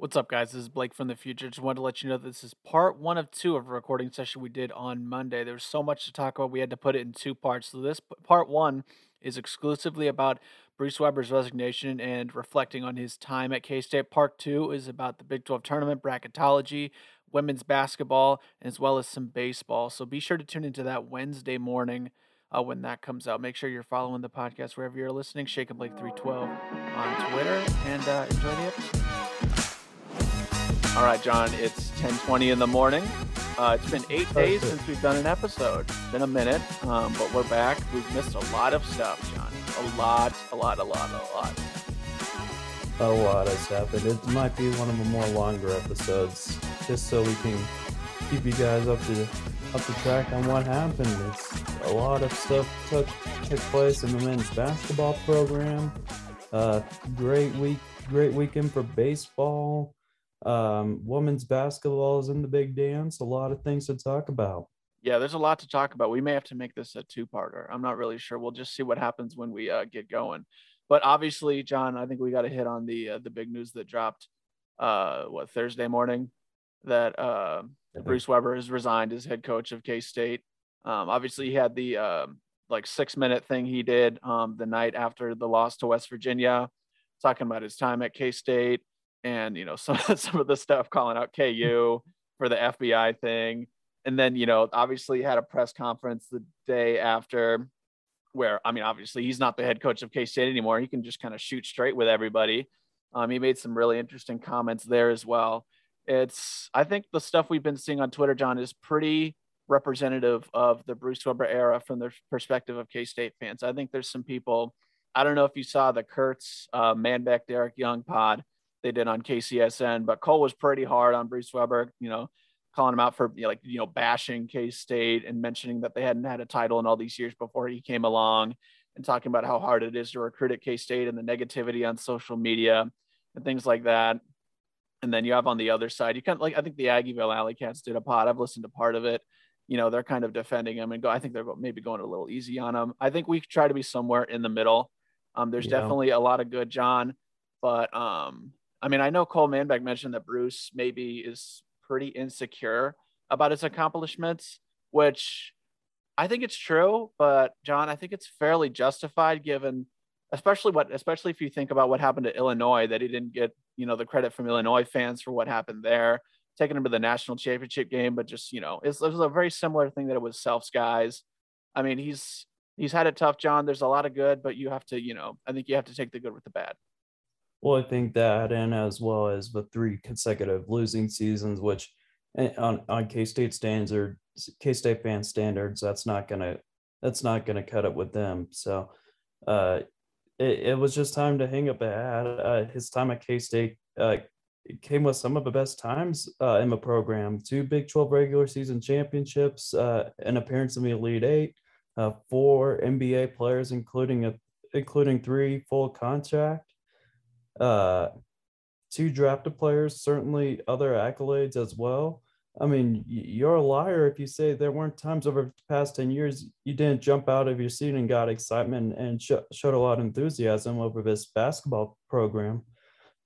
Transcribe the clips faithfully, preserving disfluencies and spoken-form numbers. What's up, guys? This is Blake from the future. Just wanted to let you know that this is part one of two of a recording session we did on Monday. There was so much to talk about, we had to put it in two parts. So this part one is exclusively about Bruce Weber's resignation and reflecting on his time at K-State. Part two is about the Big twelve tournament, bracketology, women's basketball, as well as some baseball. So be sure to tune into that Wednesday morning uh, when that comes out. Make sure you're following the podcast wherever you're listening. Shake and Blake three twelve on Twitter, and uh, enjoy the episode. All right, John, it's ten twenty in the morning. Uh, it's been eight days since we've done an episode. It's been a minute, um, but we're back. We've missed a lot of stuff, John. A lot, a lot, a lot, a lot. A lot has happened. It might be one of the more longer episodes, just so we can keep you guys up to up to track on what happened. It's a lot of stuff took, took place in the men's basketball program. Uh, great week, great weekend for baseball. Um, women's basketball is in the big dance. A lot of things to talk about. Yeah, there's a lot to talk about. We may have to make this a two-parter. I'm not really sure. We'll just see what happens when we uh, get going. But obviously, John, I think we got to hit on the uh, the big news that dropped uh, what Thursday morning, that uh, yeah. Bruce Weber has resigned as head coach of K-State. Um, obviously, he had the uh, like six-minute thing he did um, the night after the loss to West Virginia, talking about his time at K-State. And, you know, some, some of the stuff calling out K U for the F B I thing. And then, you know, obviously had a press conference the day after where, I mean, obviously he's not the head coach of K-State anymore. He can just kind of shoot straight with everybody. Um, he made some really interesting comments there as well. It's, I think the stuff we've been seeing on Twitter, John, is pretty representative of the Bruce Weber era from the perspective of K-State fans. I think there's some people, I don't know if you saw the Kurtz, uh, Manbeck, Derek Young pod they did on K C S N, but Cole was pretty hard on Bruce Weber, you know, calling him out for, you know, like, you know, bashing K-State and mentioning that they hadn't had a title in all these years before he came along, and talking about how hard it is to recruit at K-State and the negativity on social media and things like that. And then you have on the other side, you kind of like, I think the Aggieville Alley Cats did a pod. I've listened to part of it. You know, they're kind of defending him and go, I think they're maybe going a little easy on him. I think we try to be somewhere in the middle. Um, there's yeah. definitely a lot of good, John, but, um, I mean, I know Cole Manbeck mentioned that Bruce maybe is pretty insecure about his accomplishments, which I think it's true, but John, I think it's fairly justified given, especially what, especially if you think about what happened to Illinois, that he didn't get, you know, the credit from Illinois fans for what happened there, taking him to the national championship game, but just, you know, it's, it was a very similar thing that it was Self's guys. I mean, he's, he's had it tough, John. There's a lot of good, but you have to, you know, I think you have to take the good with the bad. Well, I think that, and as well as the three consecutive losing seasons, which on, on K-State standards, K-State fan standards, that's not gonna that's not gonna cut it with them. So, uh, it, it was just time to hang up a hat. Uh, his time at K-State uh, came with some of the best times uh, in the program: two Big twelve regular season championships, uh, an appearance in the Elite Eight, uh, four N B A players, including a including three full contract. Uh, two drafted players, certainly other accolades as well. I mean, you're a liar if you say there weren't times over the past ten years you didn't jump out of your seat and got excitement and sh- showed a lot of enthusiasm over this basketball program.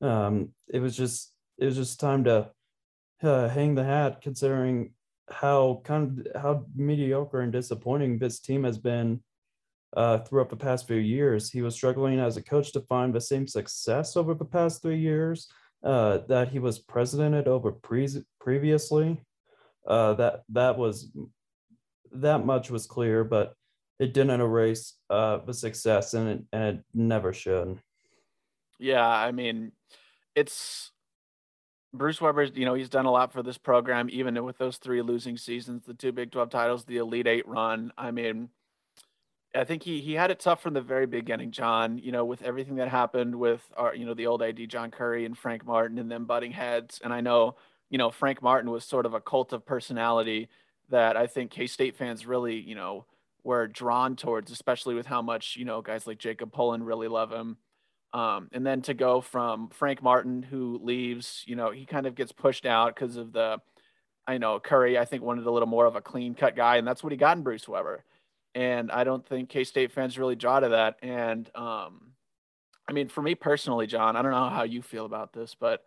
Um, it was just it was just time to uh, hang the hat, considering how kind of how mediocre and disappointing this team has been. Uh, throughout the past few years, he was struggling as a coach to find the same success over the past three years uh, that he was presidented over pre- previously. Uh, that that was that much was clear, but it didn't erase uh, the success, and it, and it never should. Yeah, I mean, it's Bruce Weber's. You know, he's done a lot for this program, even with those three losing seasons, the two Big twelve titles, the Elite Eight run. I mean. I think he he had it tough from the very beginning, John, you know, with everything that happened with our, you know, the old A D John Curry and Frank Martin and them butting heads. And I know, you know, Frank Martin was sort of a cult of personality that I think K-State fans really, you know, were drawn towards, especially with how much, you know, guys like Jacob Pullen really love him. Um, and then to go from Frank Martin, who leaves, you know, he kind of gets pushed out because of the, I know Curry, I think wanted a little more of a clean cut guy, and that's what he got in Bruce Weber. And I don't think K-State fans really draw to that. And, um, I mean, for me personally, John, I don't know how you feel about this, but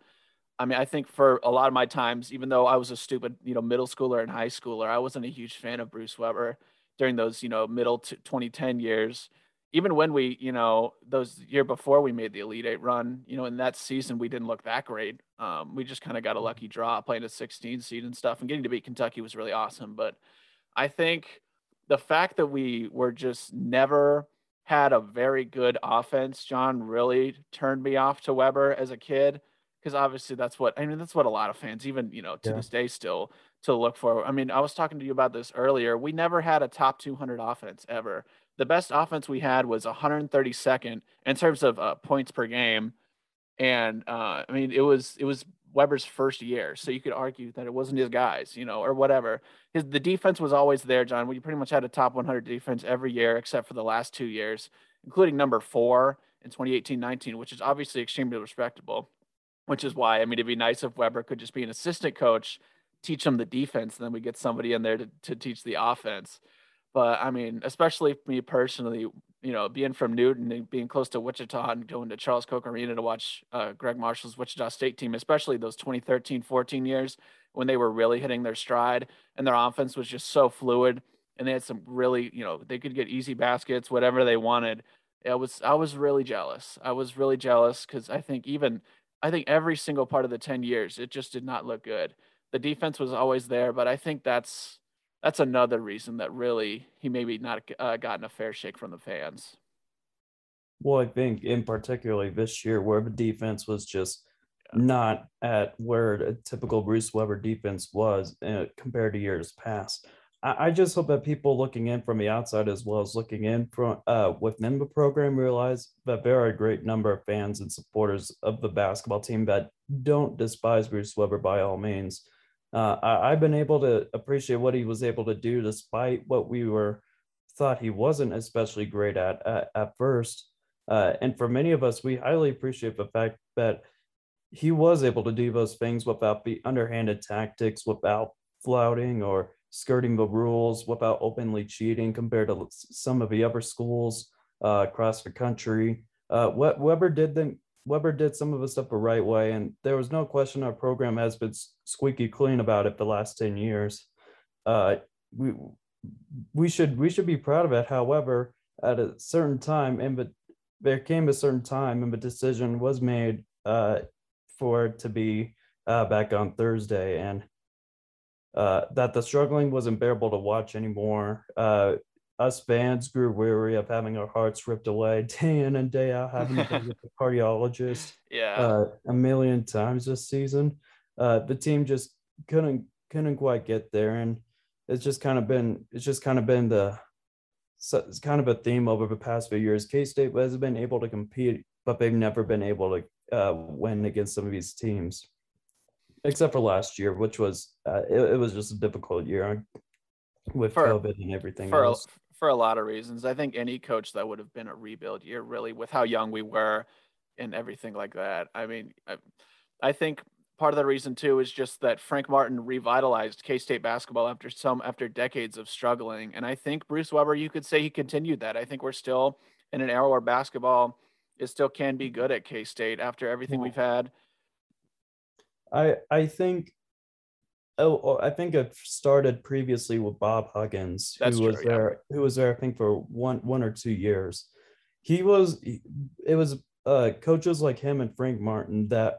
I mean, I think for a lot of my times, even though I was a stupid, you know, middle schooler and high schooler, I wasn't a huge fan of Bruce Weber during those, you know, middle to twenty ten years. Even when we, you know, those year before we made the Elite Eight run, you know, in that season, we didn't look that great. Um, we just kind of got a lucky draw playing a sixteen seed and stuff, and getting to beat Kentucky was really awesome. But I think the fact that we were just never had a very good offense, John, really turned me off to Weber as a kid. Because obviously that's what, I mean, that's what a lot of fans, even, you know, to yeah. this day still to look for. I mean, I was talking to you about this earlier. We never had a top two hundred offense ever. The best offense we had was one hundred thirty-second in terms of uh, points per game. And uh, I mean, it was, it was Weber's first year. So you could argue that it wasn't his guys, you know, or whatever. His, the defense was always there, John. We pretty much had a top one hundred defense every year, except for the last two years, including number four in twenty eighteen nineteen, which is obviously extremely respectable. Which is why, I mean, it'd be nice if Weber could just be an assistant coach, teach him the defense, and then we get somebody in there to, to teach the offense. But I mean, especially me personally, you know, being from Newton and being close to Wichita and going to Charles Koch Arena to watch uh, Greg Marshall's Wichita State team, especially those twenty thirteen fourteen years when they were really hitting their stride and their offense was just so fluid, and they had some really, you know, they could get easy baskets, whatever they wanted. I was, I was really jealous. I was really jealous because I think even – I think every single part of the ten years, it just did not look good. The defense was always there, but I think that's that's another reason that really he maybe not uh, gotten a fair shake from the fans. Well, I think in particularly this year where the defense was just yeah. not at where a typical Bruce Weber defense was uh, compared to years past. I, I just hope that people looking in from the outside as well as looking in from uh, within the program realize that there are a great number of fans and supporters of the basketball team that don't despise Bruce Weber by all means. Uh, I, I've been able to appreciate what he was able to do despite what we were thought he wasn't especially great at at, at first. Uh, and for many of us, we highly appreciate the fact that he was able to do those things without the underhanded tactics, without flouting or skirting the rules, without openly cheating compared to some of the other schools uh, across the country. Uh, Weber did the, Weber did some of the stuff the right way, and there was no question our program has been squeaky clean about it the last ten years. Uh, we we should we should be proud of it. However, at a certain time, and but there came a certain time, and the decision was made uh, for it to be uh, back on Thursday, and. Uh, that the struggling wasn't bearable to watch anymore. Uh, us fans grew weary of having our hearts ripped away day in and day out, having to visit the cardiologist yeah. uh, a million times this season. Uh, the team just couldn't couldn't quite get there, and it's just kind of been it's just kind of been the it's kind of a theme over the past few years. K-State has been able to compete, but they've never been able to uh, win against some of these teams. Except for last year, which was uh, it, it was just a difficult year with for, COVID and everything for else. A, for a lot of reasons. I think any coach that would have been a rebuild year, really, with how young we were and everything like that. I mean, I, I think part of the reason, too, is just that Frank Martin revitalized K-State basketball after some after decades of struggling. And I think Bruce Weber, you could say he continued that. I think we're still in an era where basketball is still can be good at K-State after everything yeah. we've had. I I think oh I think it started previously with Bob Huggins, who That's was true, there yeah. who was there I think for one one or two years. He was it was uh, coaches like him and Frank Martin that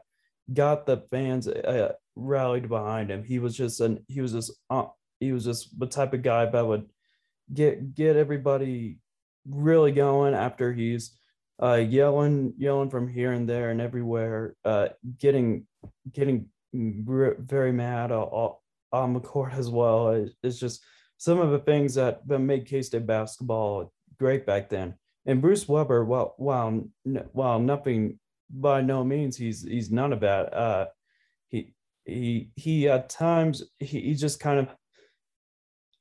got the fans uh, rallied behind him. He was just an he was just uh, he was just the type of guy that would get get everybody really going after he's uh, yelling yelling from here and there and everywhere, uh, getting. getting very mad on the court as well. It's just some of the things that made K-State basketball great back then. And Bruce Weber, while while while nothing by no means he's he's none of that. Uh, he he he at times he, he just kind of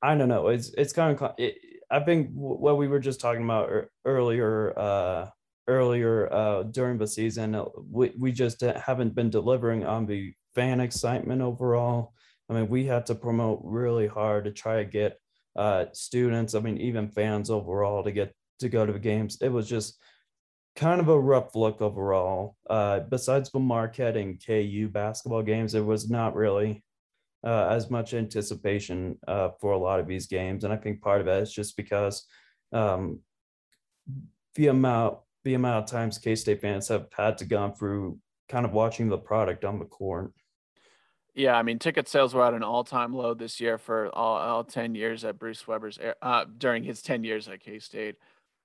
I don't know. It's it's kind of it, I think what we were just talking about earlier. Uh, earlier uh, during the season, we, we just haven't been delivering on the fan excitement overall. I mean, we had to promote really hard to try to get uh, students, I mean, even fans overall to get to go to the games. It was just kind of a rough look overall. Uh, besides the Marquette and K U basketball games, there was not really uh, as much anticipation uh, for a lot of these games. And I think part of that is just because um, the amount the amount of times K-State fans have had to go through kind of watching the product on the court. Yeah, I mean, ticket sales were at an all-time low this year for all, all ten years at Bruce Weber's uh, during his ten years at K-State.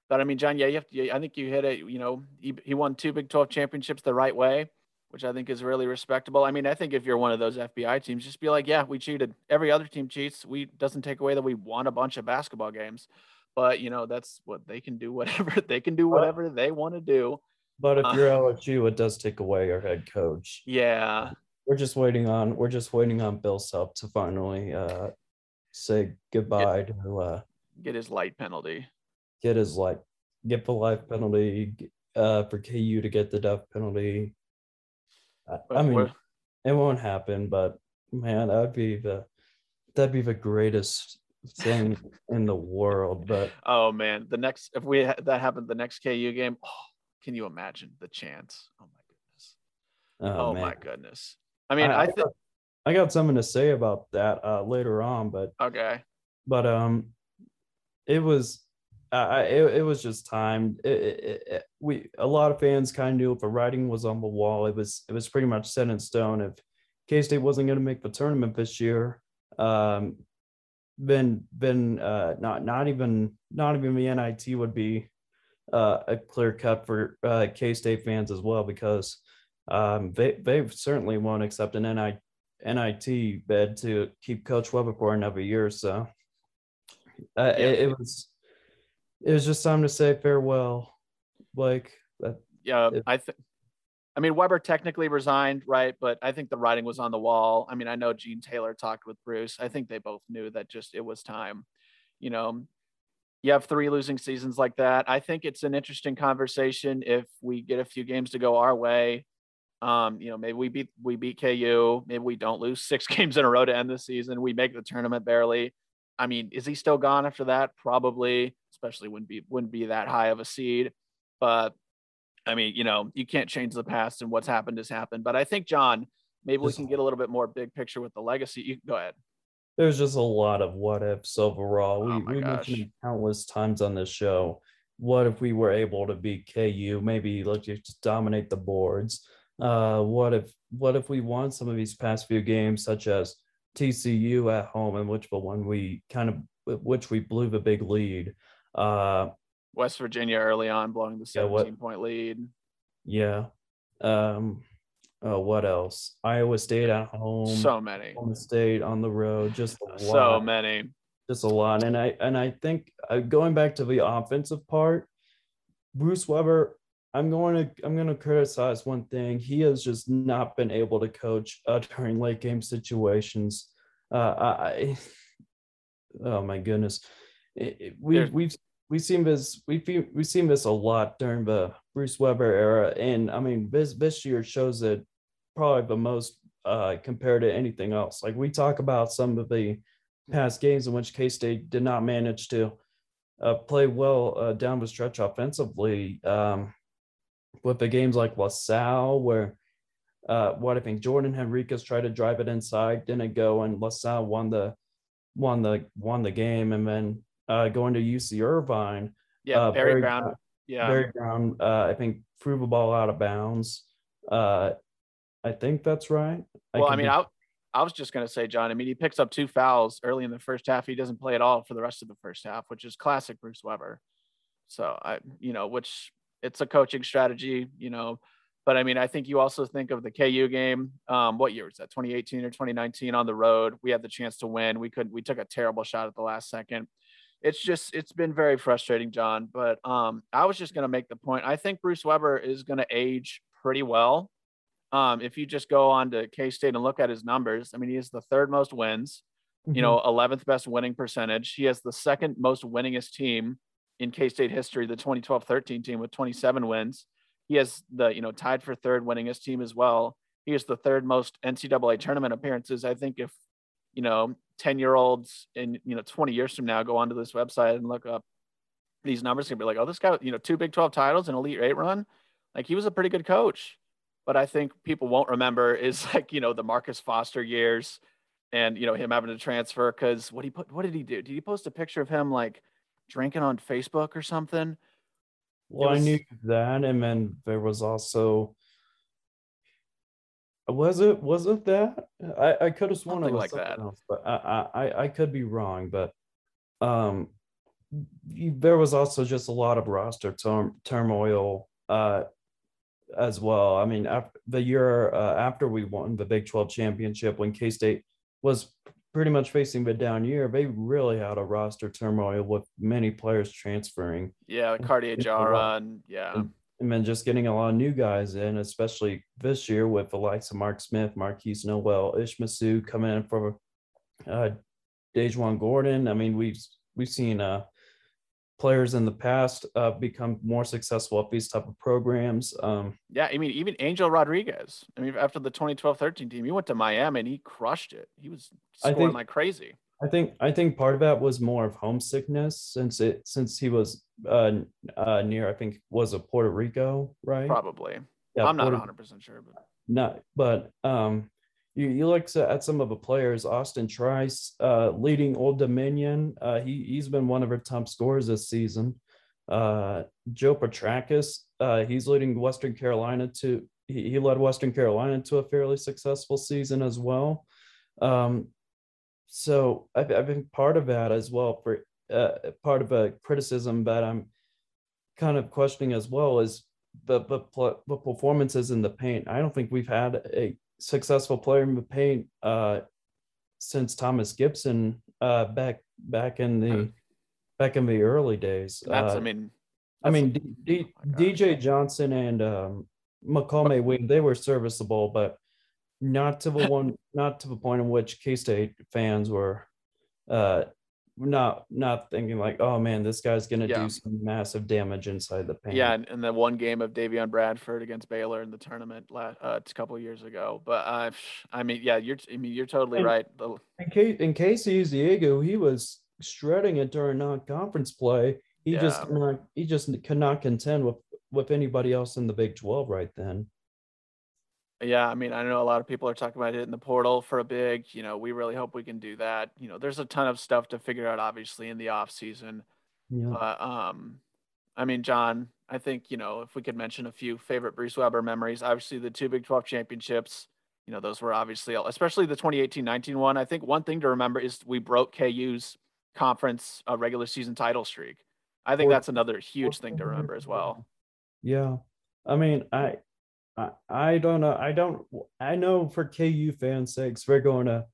But I mean, John, yeah, you have to, I think you hit it. You know, he, he won two Big twelve championships the right way, which I think is really respectable. I mean, I think if you're one of those F B I teams, just be like, yeah, we cheated. Every other team cheats. We doesn't take away that we won a bunch of basketball games, but you know, that's what they can do. Whatever they can do, whatever they want to do. But if you're uh, L S U, it does take away your head coach. Yeah, we're just waiting on we're just waiting on Bill Self to finally uh, say goodbye get, to uh, get his light penalty. Get his life, get the life penalty uh, for K U to get the death penalty. I, I mean, we're, it won't happen, but man, that'd be the that'd be the greatest thing in the world. But oh man, the next if we ha- that happened, the next K U game, oh, can you imagine the chance? Oh my goodness! Oh, oh my goodness! I mean, I I, th- I got something to say about that uh, later on, but okay, but um, it was. Uh, it, it was just time. It, it, it, we a lot of fans kind of knew if the writing was on the wall. It was it was pretty much set in stone. If K-State wasn't going to make the tournament this year, um, then then uh, not not even not even the N I T would be uh, a clear cut for uh, K-State fans as well, because um, they they certainly won't accept an N I T bid to keep Coach Weber for another year. So uh, yeah. it, it was. It was just time to say farewell. Like, that, yeah, it, I think, I mean, Weber technically resigned, right? But I think the writing was on the wall. I mean, I know Gene Taylor talked with Bruce. I think they both knew that just it was time. You know, you have three losing seasons like that. I think it's an interesting conversation if we get a few games to go our way. Um, you know, maybe we beat we beat K U. Maybe we don't lose six games in a row to end the season. We make the tournament barely. I mean, is he still gone after that? Probably. Especially wouldn't be wouldn't be that high of a seed, but I mean, you know, you can't change the past, and what's happened has happened. But I think, John, maybe we can get a little bit more big picture with the legacy. You go ahead. There's just a lot of what ifs overall. Oh we we mentioned countless times on this show. What if we were able to beat K U? Maybe let's just dominate the boards. Uh, what if what if we won some of these past few games, such as T C U at home, in which the one we kind of which we blew the big lead. Uh, West Virginia early on blowing the seventeen-point yeah, lead. Yeah. Um. Uh, what else? Iowa State at home. So many. Oklahoma State on the road. Just a lot. So many. Just a lot. And I and I think uh, going back to the offensive part, Bruce Weber. I'm going to I'm going to criticize one thing. He has just not been able to coach uh, during late game situations. Uh, I. Oh my goodness. It, it, we There's, we've we've seen this we've we've seen this a lot during the Bruce Weber era, and I mean this this year shows it probably the most uh, compared to anything else. Like we talk about some of the past games in which K-State did not manage to uh, play well uh, down the stretch offensively, um, with the games like LaSalle where uh, what I think Jordan Henriquez tried to drive it inside, didn't go, and LaSalle won the won the won the game, and then. Uh, going to U C Irvine. Yeah, uh, Barry Brown. Brown. Yeah, Barry Brown. Uh, I think threw the ball out of bounds. Uh, I think that's right. Well, I, I mean, be- I I was just gonna say, John. I mean, he picks up two fouls early in the first half. He doesn't play at all for the rest of the first half, which is classic Bruce Weber. So I, you know, which it's a coaching strategy, you know. But I mean, I think you also think of the K U game. Um, what year was that? twenty eighteen or twenty nineteen on the road. We had the chance to win. We couldn't. We took a terrible shot at the last second. It's just, it's been very frustrating, John, but um, I was just going to make the point. I think Bruce Weber is going to age pretty well. Um, if you just go on to K-State and look at his numbers, I mean, he has the third most wins, mm-hmm. you know, eleventh best winning percentage. He has the second most winningest team in K-State history, the twenty twelve thirteen team with twenty-seven wins. He has the, you know, tied for third winningest team as well. He has the third most N C double A tournament appearances. I think if, you know, ten year olds in, you know, twenty years from now, go onto this website and look up these numbers can be like, oh, this guy, you know, two Big twelve titles, an Elite Eight run. Like, he was a pretty good coach. But I think people won't remember is like, you know, the Marcus Foster years and, you know, him having to transfer. Cause what he put, what did he do? Did he post a picture of him like drinking on Facebook or something? Well, was, I knew that. And then there was also, was it, was it that I, I could have sworn it was like that, else, but I, I, I could be wrong, but um, there was also just a lot of roster term, turmoil, uh, as well. I mean, after the year uh, after we won the Big twelve championship, when K-State was pretty much facing the down year, they really had a roster turmoil with many players transferring. Yeah, Cardi Ajara, and yeah. And, and then just getting a lot of new guys in, especially this year with the likes of Mark Smith, Marquise Noel, Ish Massoud coming in for uh, Dejuan Gordon. I mean, we've we've seen uh, players in the past uh, become more successful at these type of programs. Um, yeah, I mean, even Angel Rodriguez. I mean, after the twenty twelve thirteen team, he went to Miami and he crushed it. He was scoring I think, like crazy. I think I think part of that was more of homesickness since it since he was uh, uh, near, I think, was a Puerto Rico, right? Probably. Yeah, I'm Puerto, not one hundred percent sure. But no, but um, you, you look at some of the players. Austin Trice, uh, leading Old Dominion. Uh, he, he's been one of our top scorers this season. Uh, Joe Petrakis, uh, he's leading Western Carolina to he, – he led Western Carolina to a fairly successful season as well. Um, so I, I think part of that as well, for uh, part of a criticism that I'm kind of questioning as well is the, the, the performances in the paint. I don't think we've had a – successful player in the paint uh, since Thomas Gipson uh, back back in the back in the early days. That's, uh, I mean, that's I mean, a, D, D, oh D J Johnson and um, McCall Maywing, they were serviceable, but not to the one, not to the point in which K-State fans were uh, not not thinking like, oh man, this guy's gonna yeah. do some massive damage inside the paint. Yeah, and, and the one game of Davion Bradford against Baylor in the tournament last uh, a couple of years ago. But uh, I mean, yeah, you're I mean you're totally and, right. The, and K, and Casey Uziego, he was shredding it during non-conference play. He yeah. just uh, he just could not contend with with anybody else in the Big twelve right then. Yeah, I mean, I know a lot of people are talking about hitting the portal for a big, you know, we really hope we can do that. You know, there's a ton of stuff to figure out, obviously, in the off season. Yeah. But, um, I mean, John, I think, you know, if we could mention a few favorite Bruce Weber memories, obviously the two Big twelve championships, you know, those were obviously, especially the twenty eighteen nineteen one. I think one thing to remember is we broke K U's conference uh, regular season title streak. I think or, that's another huge or, thing to remember as well. Yeah. I mean, I, I don't know. I don't. I know for K U fans' sakes, we're going to.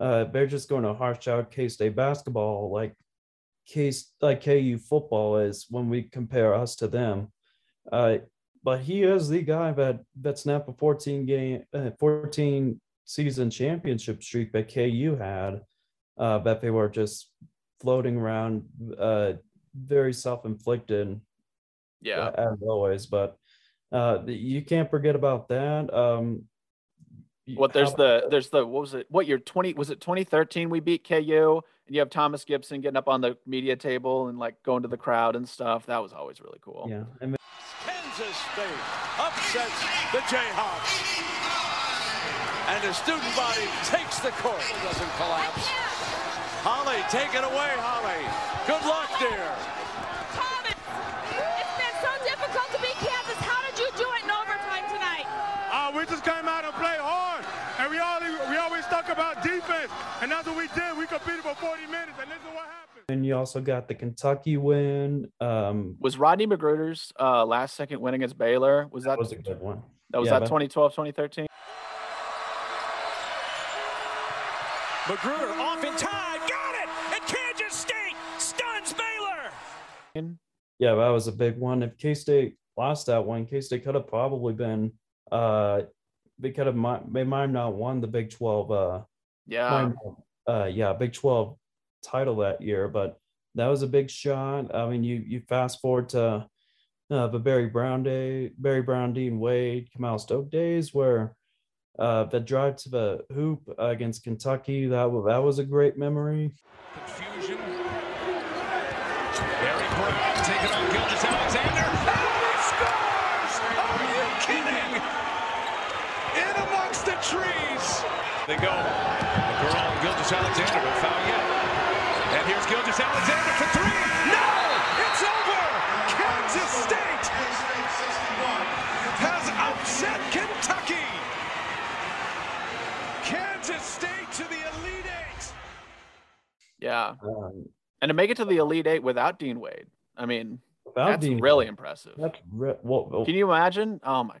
Uh, they're just going to harsh out K-State basketball like, case like K U football is when we compare us to them. Uh, but he is the guy that that snapped a fourteen game, uh, fourteen season championship streak that K U had. Uh, that they were just floating around, uh, very self-inflicted. Yeah, as always, but. Uh, you can't forget about that. Um, what there's how, the there's the what was it? What year? Twenty was it? twenty thirteen we beat K U, and you have Thomas Gipson getting up on the media table and like going to the crowd and stuff. That was always really cool. Yeah. And then, Kansas State upsets the Jayhawks, and the student body takes the court. It doesn't collapse. Holly, take it away, Holly. Good luck, dear. We just came out and played hard, and we always, we always talk about defense, and that's what we did. We competed for forty minutes, and this is what happened. And you also got the Kentucky win. Um, was Rodney Magruder's uh, last second win against Baylor? Was that, that was a good one? That was yeah, that twenty twelve twenty thirteen. Magruder off in time, got it, and Kansas State stuns Baylor. Yeah, that was a big one. If K-State lost that one, K-State could have probably been. Uh, they could have they might have not won the Big twelve. Uh, yeah, uh, yeah, Big twelve title that year, but that was a big shot. I mean, you you fast forward to uh, the Barry Brown day, Barry Brown, Dean Wade, Kamal Stoke days, where uh, the drive to the hoop uh, against Kentucky that that was a great memory. Confusion. Barry Brown taking on Gildas Alexander. And he scores! Are you kidding? In amongst the trees. They go. We're on Gildas Alexander. No foul yet. And here's Gildas Alexander for three. No! It's over! Kansas State has upset Kentucky. Kansas State to the Elite Eight. Yeah. Um, And to make it to the Elite Eight without Dean Wade, I mean, without that's Dean really Wade. Impressive. That's re- what, what, Can you imagine? Oh, my.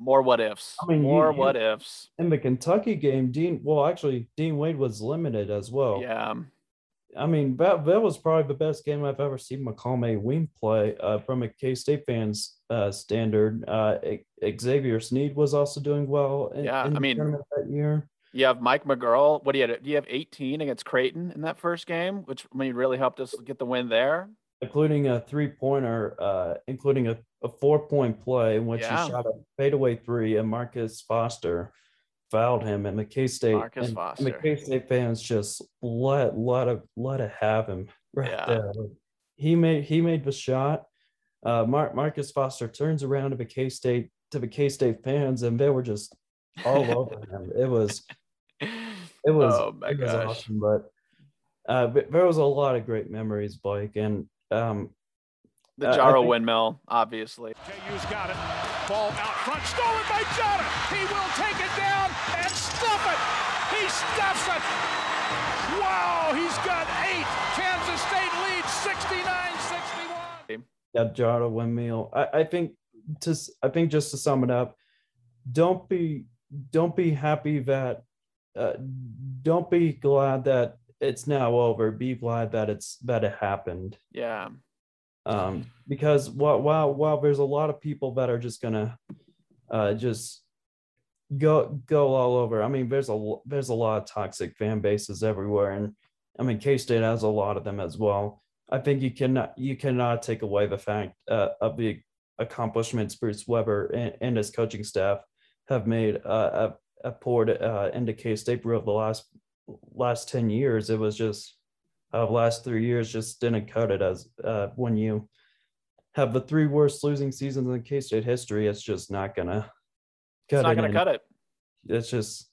More what-ifs. I mean, more you, what-ifs. In the Kentucky game, Dean – well, actually, Dean Wade was limited as well. Yeah. I mean, that, that was probably the best game I've ever seen McCall Ween play uh, from a K-State fan's uh, standard. Uh, Xavier Sneed was also doing well in, yeah, in the I mean, tournament that year. You have Mike McGurl. What do you have? Do you have eighteen against Creighton in that first game, which I mean really helped us get the win there, including a three-pointer, uh, including a, a four-point play in which yeah. he shot a fadeaway three, and Marcus Foster fouled him, and the K-State Marcus and, Foster. And the K-State fans just let let it, let it have him right yeah. there. He made he made the shot. Uh, Mar- Marcus Foster turns around to the K-State to the K-State fans, and they were just all over him. It was, it was, oh my it was gosh. awesome. But, uh, but there was a lot of great memories, Blake, and um, the Jaro think... windmill, obviously. K U's got it. Ball out front, stolen by Jaro. He will take it down and stuff it. He stuffs it. Wow, he's got eight. Kansas State leads sixty-nine sixty-one. Yeah, Jaro windmill. I, I think to I think just to sum it up, don't be. Don't be happy that, uh, don't be glad that it's now over. Be glad that it's that it happened. Yeah. Um, because while while while there's a lot of people that are just gonna, uh, just go go all over. I mean, there's a there's a lot of toxic fan bases everywhere, and I mean, K-State has a lot of them as well. I think you cannot you cannot take away the fact uh, of the accomplishments Bruce Weber and, and his coaching staff have made uh, a, a poured uh, into K-State over the last last ten years. It was just uh, the last three years just didn't cut it. As uh, when you have the three worst losing seasons in K-State history, it's just not gonna cut it. It's not it gonna in. cut it. It's just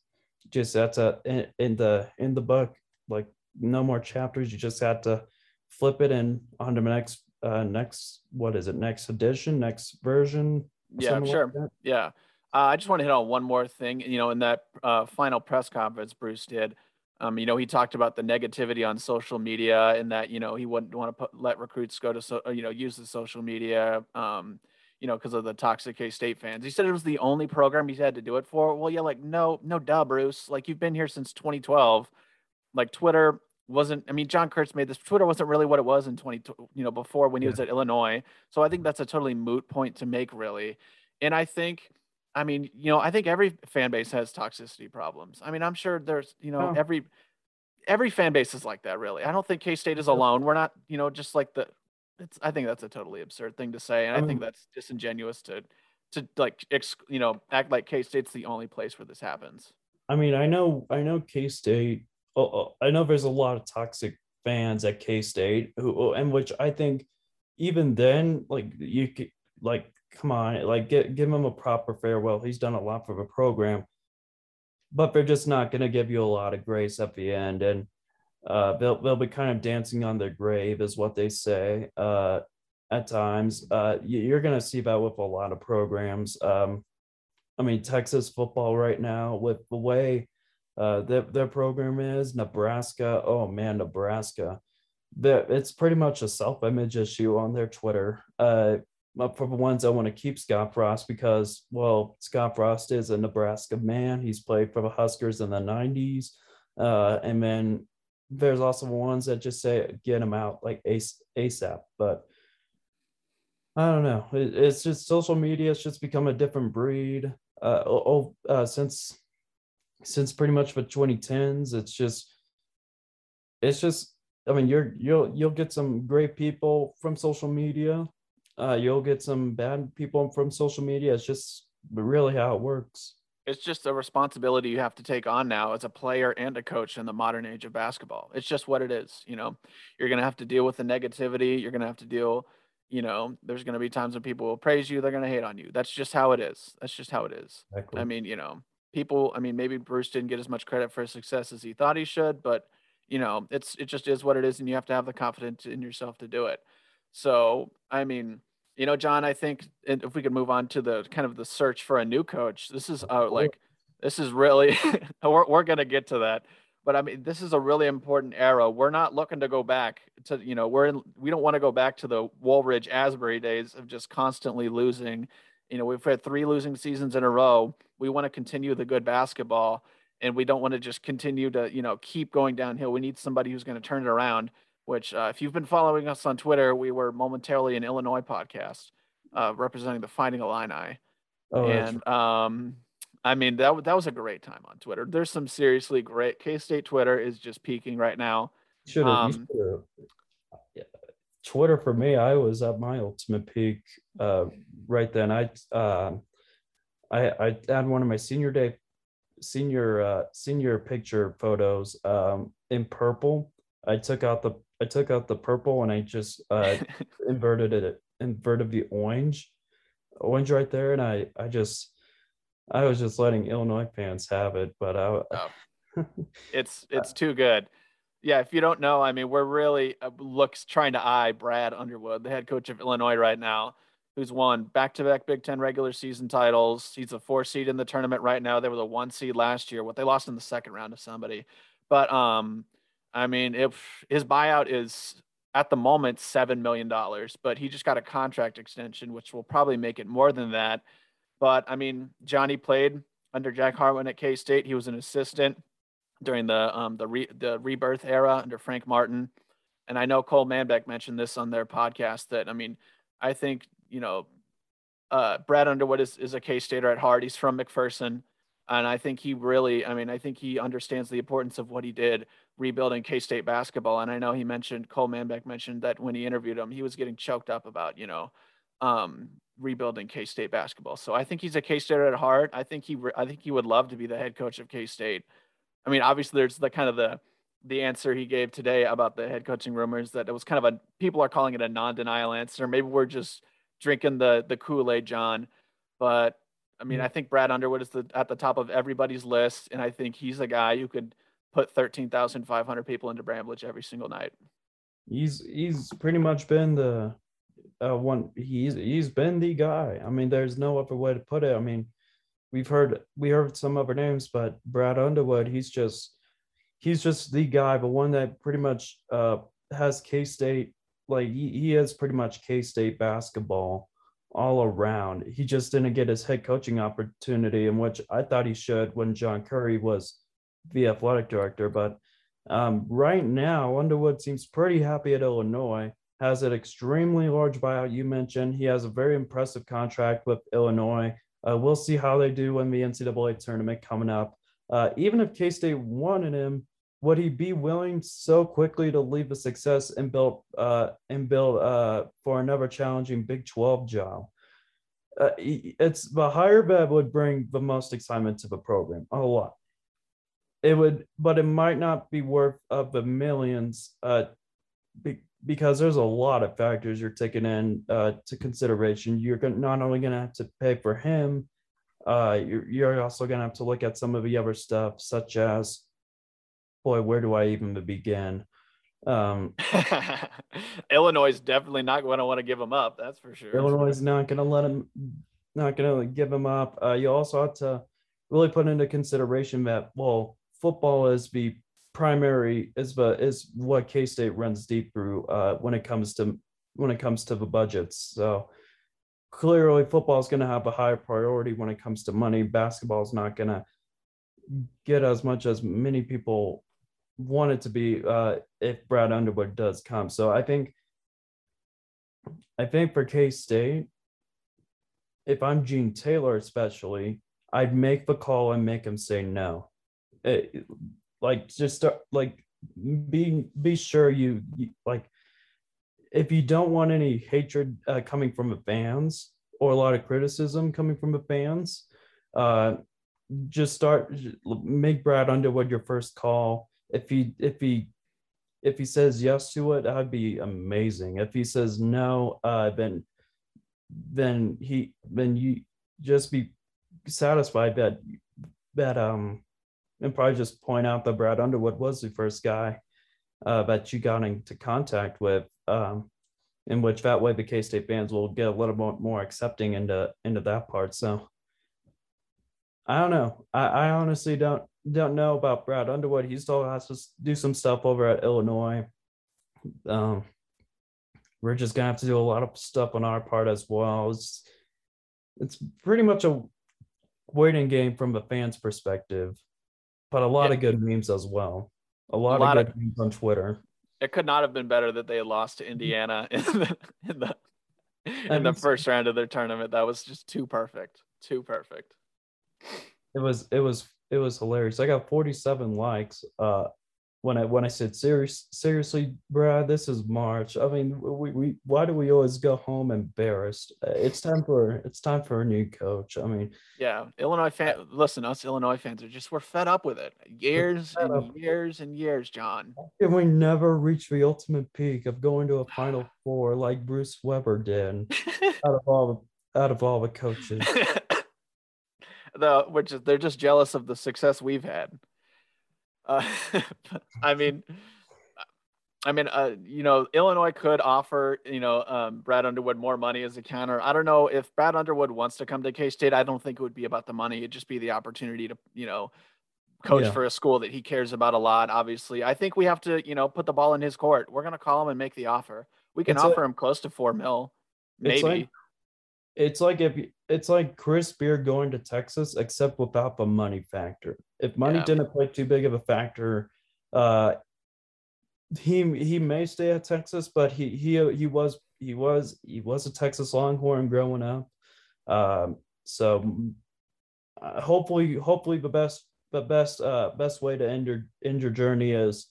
just that's a in, in the in the book. Like no more chapters. You just had to flip it and on to the next uh, next what is it? Next edition, next version. Yeah, sure. Like yeah. Uh, I just want to hit on one more thing. You know, in that uh, final press conference Bruce did, um, you know, he talked about the negativity on social media and that, you know, he wouldn't want to put, let recruits go to, so, you know, use the social media, um, you know, because of the toxic K-State fans. He said it was the only program he had to do it for. Well, yeah, like, no, no duh, Bruce. Like, you've been here since twenty twelve. Like, Twitter wasn't, I mean, John Kurtz made this. Twitter wasn't really what it was in twenty, you know, before when he was at Illinois. So I think that's a totally moot point to make, really. And I think, I mean, you know, I think every fan base has toxicity problems. I mean, I'm sure there's, you know, oh. every every fan base is like that, really. I don't think K-State is alone. We're not, you know, just like the it's I think that's a totally absurd thing to say. And I, I mean, think that's disingenuous to to like ex, you know, act like K-State's the only place where this happens. I mean, I know I know K-State oh, I know there's a lot of toxic fans at K-State who and which I think even then like you could like come on, like get, give him a proper farewell. He's done a lot for the program, but they're just not going to give you a lot of grace at the end. And uh, they'll, they'll be kind of dancing on their grave is what they say uh, at times. Uh, you're going to see that with a lot of programs. Um, I mean, Texas football right now with the way uh, that their program is, Nebraska. Oh man, Nebraska. They're, it's pretty much a self-image issue on their Twitter. Uh, For the ones I want to keep Scott Frost because, well, Scott Frost is a Nebraska man. He's played for the Huskers in the nineties. Uh, and then there's also ones that just say, get him out like ASAP. But I don't know. It, it's just social media. It's just become a different breed. Uh, oh, uh, since since pretty much the twenty tens, it's just it's just I mean, you're you'll you'll get some great people from social media. Uh, you'll get some bad people from social media. It's just really how it works. It's just a responsibility you have to take on now as a player and a coach in the modern age of basketball. It's just what it is. You know, you're going to have to deal with the negativity. You're going to have to deal, you know, there's going to be times when people will praise you. They're going to hate on you. That's just how it is. That's just how it is. Exactly. I mean, you know, people, I mean, maybe Bruce didn't get as much credit for his success as he thought he should, but you know, it's, it just is what it is. And you have to have the confidence in yourself to do it. So, I mean, you know, John, I think if we could move on to the kind of the search for a new coach, this is uh, like, this is really, we're, we're going to get to that, but I mean, this is a really important era. We're not looking to go back to, you know, we're in, we don't want to go back to the Woolridge Asbury days of just constantly losing. You know, we've had three losing seasons in a row. We want to continue the good basketball, and we don't want to just continue to, you know, keep going downhill. We need somebody who's going to turn it around. Which uh, if you've been following us on Twitter, we were momentarily an Illinois podcast uh, representing the Fighting Illini. Oh, and um, I mean, that, that was a great time on Twitter. There's some seriously great, K-State Twitter is just peaking right now. Should have, um, yeah. Twitter for me, I was at my ultimate peak uh, right then. I, uh, I I had one of my senior day, senior, uh, senior picture photos um, in purple. I took out the I took out the purple and I just uh, inverted it, inverted the orange, orange right there. And I, I just, I was just letting Illinois fans have it, but I, oh. it's, it's too good. Yeah. If you don't know, I mean, we're really uh, looks trying to eye Brad Underwood, the head coach of Illinois right now, who's won back-to-back Big Ten regular season titles. He's a four seed in the tournament right now. They were the one seed last year, what they lost in the second round to somebody, but, um, I mean, if his buyout is at the moment seven million dollars, but he just got a contract extension, which will probably make it more than that. But I mean, Johnny played under Jack Hartman at K-State. He was an assistant during the um, the re- the rebirth era under Frank Martin. And I know Cole Manbeck mentioned this on their podcast that, I mean, I think, you know, uh, Brad Underwood is, is a K-Stater at heart. He's from McPherson. And I think he really, I mean, I think he understands the importance of what he did rebuilding K-State basketball. And I know he mentioned, Cole Manbeck mentioned that when he interviewed him, he was getting choked up about, you know, um, rebuilding K-State basketball. So I think he's a K-Stater at heart. I think he, re- I think he would love to be the head coach of K-State. I mean, obviously there's the kind of the, the answer he gave today about the head coaching rumors that it was kind of a, people are calling it a non-denial answer. Maybe we're just drinking the, the Kool-Aid, John, but I mean, I think Brad Underwood is the, at the top of everybody's list. And I think he's a guy who could put thirteen thousand five hundred people into Bramlage every single night. He's, he's pretty much been the uh, one. He's, he's been the guy. I mean, there's no other way to put it. I mean, we've heard, we heard some other names, but Brad Underwood, he's just, he's just the guy, but one that pretty much uh, has K-State. Like he, he has pretty much K-State basketball all around. He just didn't get his head coaching opportunity, in which I thought he should when John Curry was the athletic director. But um, right now, Underwood seems pretty happy at Illinois, has an extremely large buyout. You mentioned he has a very impressive contract with Illinois. Uh, we'll see how they do in the N C double A tournament coming up. Uh, even if K-State wanted him, would he be willing so quickly to leave the success and build uh, and build uh, for another challenging Big twelve job? Uh, it's the higher bet would bring the most excitement to the program, a lot. It would, but it might not be worth of the millions uh, be, because there's a lot of factors you're taking in uh, to consideration. You're gonna, not only going to have to pay for him, uh, you're, you're also going to have to look at some of the other stuff, such as, boy, where do I even begin? Um, Illinois is definitely not going to want to give him up. That's for sure. Illinois is not going to let him, not going to give him up. Uh, you also have to really put into consideration that, well, football is the primary is the is what K-State runs deep through uh, when it comes to when it comes to the budgets. So clearly, football is going to have a higher priority when it comes to money. Basketball is not going to get as much as many people want it to be uh, if Brad Underwood does come. So I think, I think for K-State, if I'm Gene Taylor especially, I'd make the call and make him say no. It, like just start, like be be sure you, you like if you don't want any hatred uh, coming from the fans or a lot of criticism coming from the fans, uh, just start, make Brad Underwood your first call. If he, if he, if he says yes to it, that'd be amazing. If he says no, uh, then, then he, then you just be satisfied that, that, um, and probably just point out that Brad Underwood was the first guy uh, that you got into contact with, um, in which that way the K-State fans will get a little more, more accepting into, into that part. So I don't know. I, I honestly don't don't know about Brad Underwood. He still has to do some stuff over at Illinois. Um, we're just going to have to do a lot of stuff on our part as well. It's, it's pretty much a waiting game from a fan's perspective. But a lot yeah. of good memes as well. A lot, a lot of good of, memes on Twitter. It could not have been better that they lost to Indiana in the in the, in the first round of their tournament. That was just too perfect. Too perfect. It was it was it was hilarious. I got forty-seven likes uh, when I when I said serious seriously, Brad, this is March. I mean, we, we why do we always go home embarrassed? It's time for it's time for a new coach. I mean, yeah, Illinois fan. Listen, us Illinois fans are just we're fed up with it. Years and up. years and years, John. And we never reach the ultimate peak of going to a Final Four like Bruce Weber did. out of all the, out of all the coaches, the which is they're just jealous of the success we've had. Uh, I mean, I mean, uh, you know, Illinois could offer, you know, um, Brad Underwood more money as a counter. I don't know if Brad Underwood wants to come to K-State. I don't think it would be about the money. It'd just be the opportunity to, you know, coach yeah. for a school that he cares about a lot. Obviously, I think we have to, you know, put the ball in his court. We're going to call him and make the offer. We can it's offer like, him close to four mil. Maybe. It's like, it's like if it's like Chris Beard going to Texas, except without the money factor. If money yeah. didn't play too big of a factor, uh, he he may stay at Texas, but he he he was he was he was a Texas Longhorn growing up. Um, so uh, hopefully hopefully the best the best uh, best way to end your end your journey is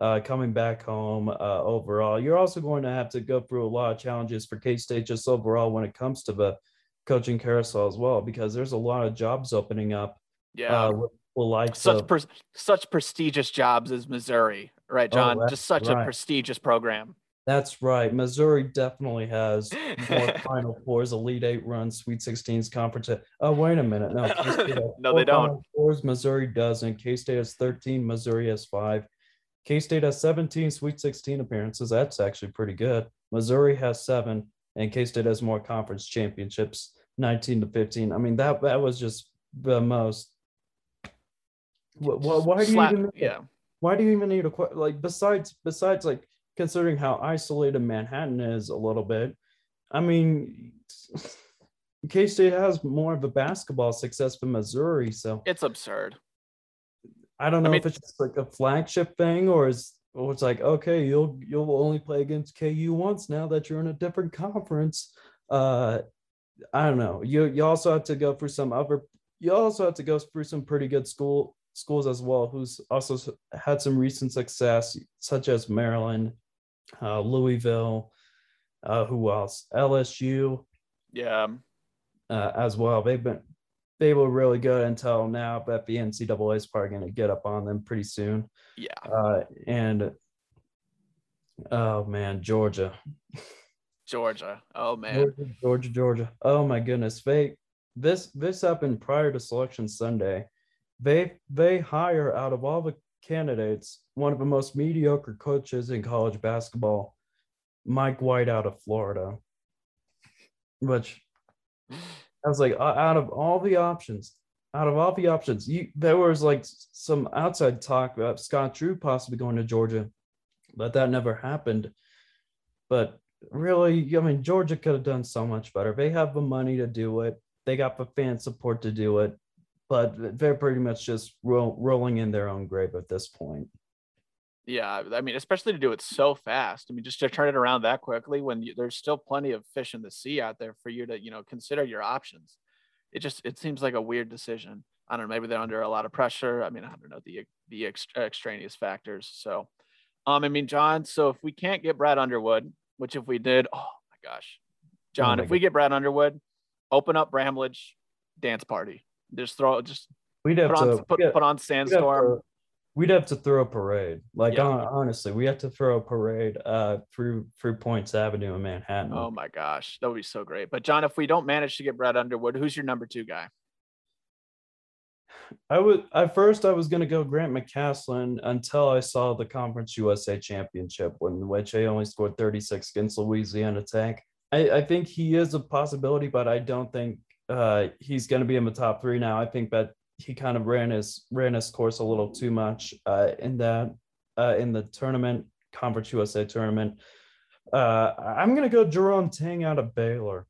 uh, coming back home. Uh, overall, you're also going to have to go through a lot of challenges for K-State just overall when it comes to the coaching carousel as well, because there's a lot of jobs opening up. Yeah. Uh, with, Well, like such so. pre- such prestigious jobs as Missouri, right, John? Oh, Just such right. a prestigious program. That's right. Missouri definitely has more Final Fours, Elite Eight runs, Sweet Sixteens, Conference. Oh, wait a minute. No, no, they don't. Final Fours, Missouri doesn't. K-State has thirteen. Missouri has five. K-State has seventeen Sweet Sixteen appearances. That's actually pretty good. Missouri has seven, and K-State has more conference championships, nineteen to fifteen. I mean, that that was just the most. Why, why do you Slap, even need, yeah. why do you even need a like besides besides like considering how isolated Manhattan is a little bit? I mean, K-State has more of a basketball success than Missouri, so it's absurd. I don't know I mean, if it's just like a flagship thing, or is or it's like okay, you'll you'll only play against K U once now that you're in a different conference. Uh, I don't know. You you also have to go through some other. You also have to go through some pretty good school. schools as well, who's also had some recent success, such as Maryland, uh, Louisville, uh, who else? L S U, yeah, uh, as well. They've been they were really good until now, but the N C double A is probably going to get up on them pretty soon. Yeah, uh, and oh man, Georgia, Georgia, oh man, Georgia, Georgia, Georgia. Oh my goodness, they this this happened prior to Selection Sunday. They they hire out of all the candidates one of the most mediocre coaches in college basketball, Mike White out of Florida. Which I was like, out of all the options, out of all the options, you, there was like some outside talk about Scott Drew possibly going to Georgia, but that never happened. But really, I mean, Georgia could have done so much better. They have the money to do it. They got the fan support to do it. But they're pretty much just roll, rolling in their own grave at this point. Yeah, I mean, especially to do it so fast. I mean, just to turn it around that quickly when you, there's still plenty of fish in the sea out there for you to, you know, consider your options. It just it seems like a weird decision. I don't know. Maybe they're under a lot of pressure. I mean, I don't know the the extra, extraneous factors. So, um, I mean, John. So if we can't get Brad Underwood, which if we did, oh my gosh, John, oh my if God. we get Brad Underwood, open up Bramlage dance party. Just throw, just We'd have put on, to put, yeah, put on Sandstorm. We'd have to, we'd have to throw a parade. Like yeah. on, honestly, we have to throw a parade uh, through through Points Avenue in Manhattan. Oh my gosh, that would be so great. But John, if we don't manage to get Brad Underwood, who's your number two guy? I would. At first, I was going to go Grant McCaslin until I saw the Conference U S A Championship when the W H A only scored thirty-six against Louisiana Tech. I, I think he is a possibility, but I don't think uh, he's going to be in the top three now. I think that he kind of ran his ran his course a little too much uh, in that uh, in the tournament, Conference U S A tournament. Uh, I'm going to go Jerome Tang out of Baylor.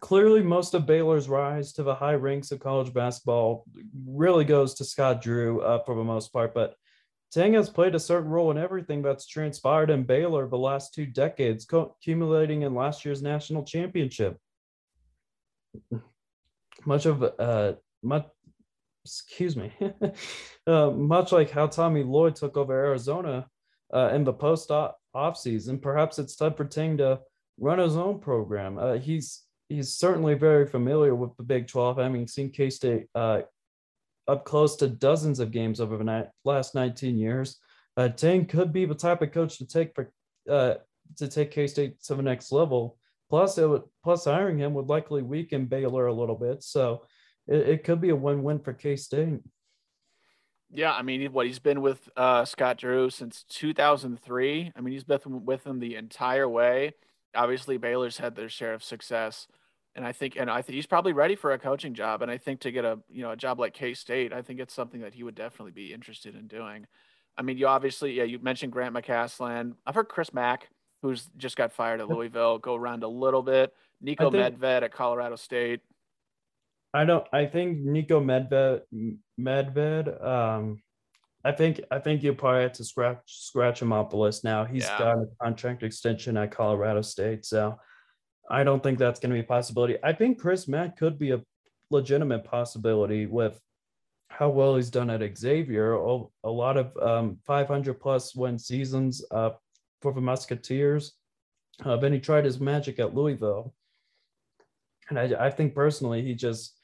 Clearly, most of Baylor's rise to the high ranks of college basketball really goes to Scott Drew uh, for the most part, but Tang has played a certain role in everything that's transpired in Baylor the last two decades, co- accumulating in last year's national championship. Much of, uh, much, excuse me, uh, much like how Tommy Lloyd took over Arizona uh, in the post-op offseason, perhaps it's time for Tang to run his own program. Uh, he's He's certainly very familiar with the Big twelve, having seen K-State uh, up close to dozens of games over the ni- last nineteen years. Uh, Tang could be the type of coach to take for, uh, to take K-State to the next level. Plus, it would, plus hiring him would likely weaken Baylor a little bit, so it, it could be a win-win for K-State. Yeah, I mean, what he's been with uh, Scott Drew since two thousand three. I mean, he's been with him the entire way. Obviously, Baylor's had their share of success. And I think, and I think he's probably ready for a coaching job. And I think to get a, you know, a job like K-State, I think it's something that he would definitely be interested in doing. I mean, you obviously, yeah, you mentioned Grant McCaslin. I've heard Chris Mack, who's just got fired at Louisville, go around a little bit. Niko think, Medved at Colorado State. I don't, I think Niko Medved, Medved, um, I think I think you probably have to scratch scratch him off the list now. He's yeah. got a contract extension at Colorado State, so I don't think that's going to be a possibility. I think Chris Mack could be a legitimate possibility with how well he's done at Xavier. A lot of um, five hundred plus win seasons uh, for the Musketeers. Uh, then he tried his magic at Louisville, and I, I think personally he just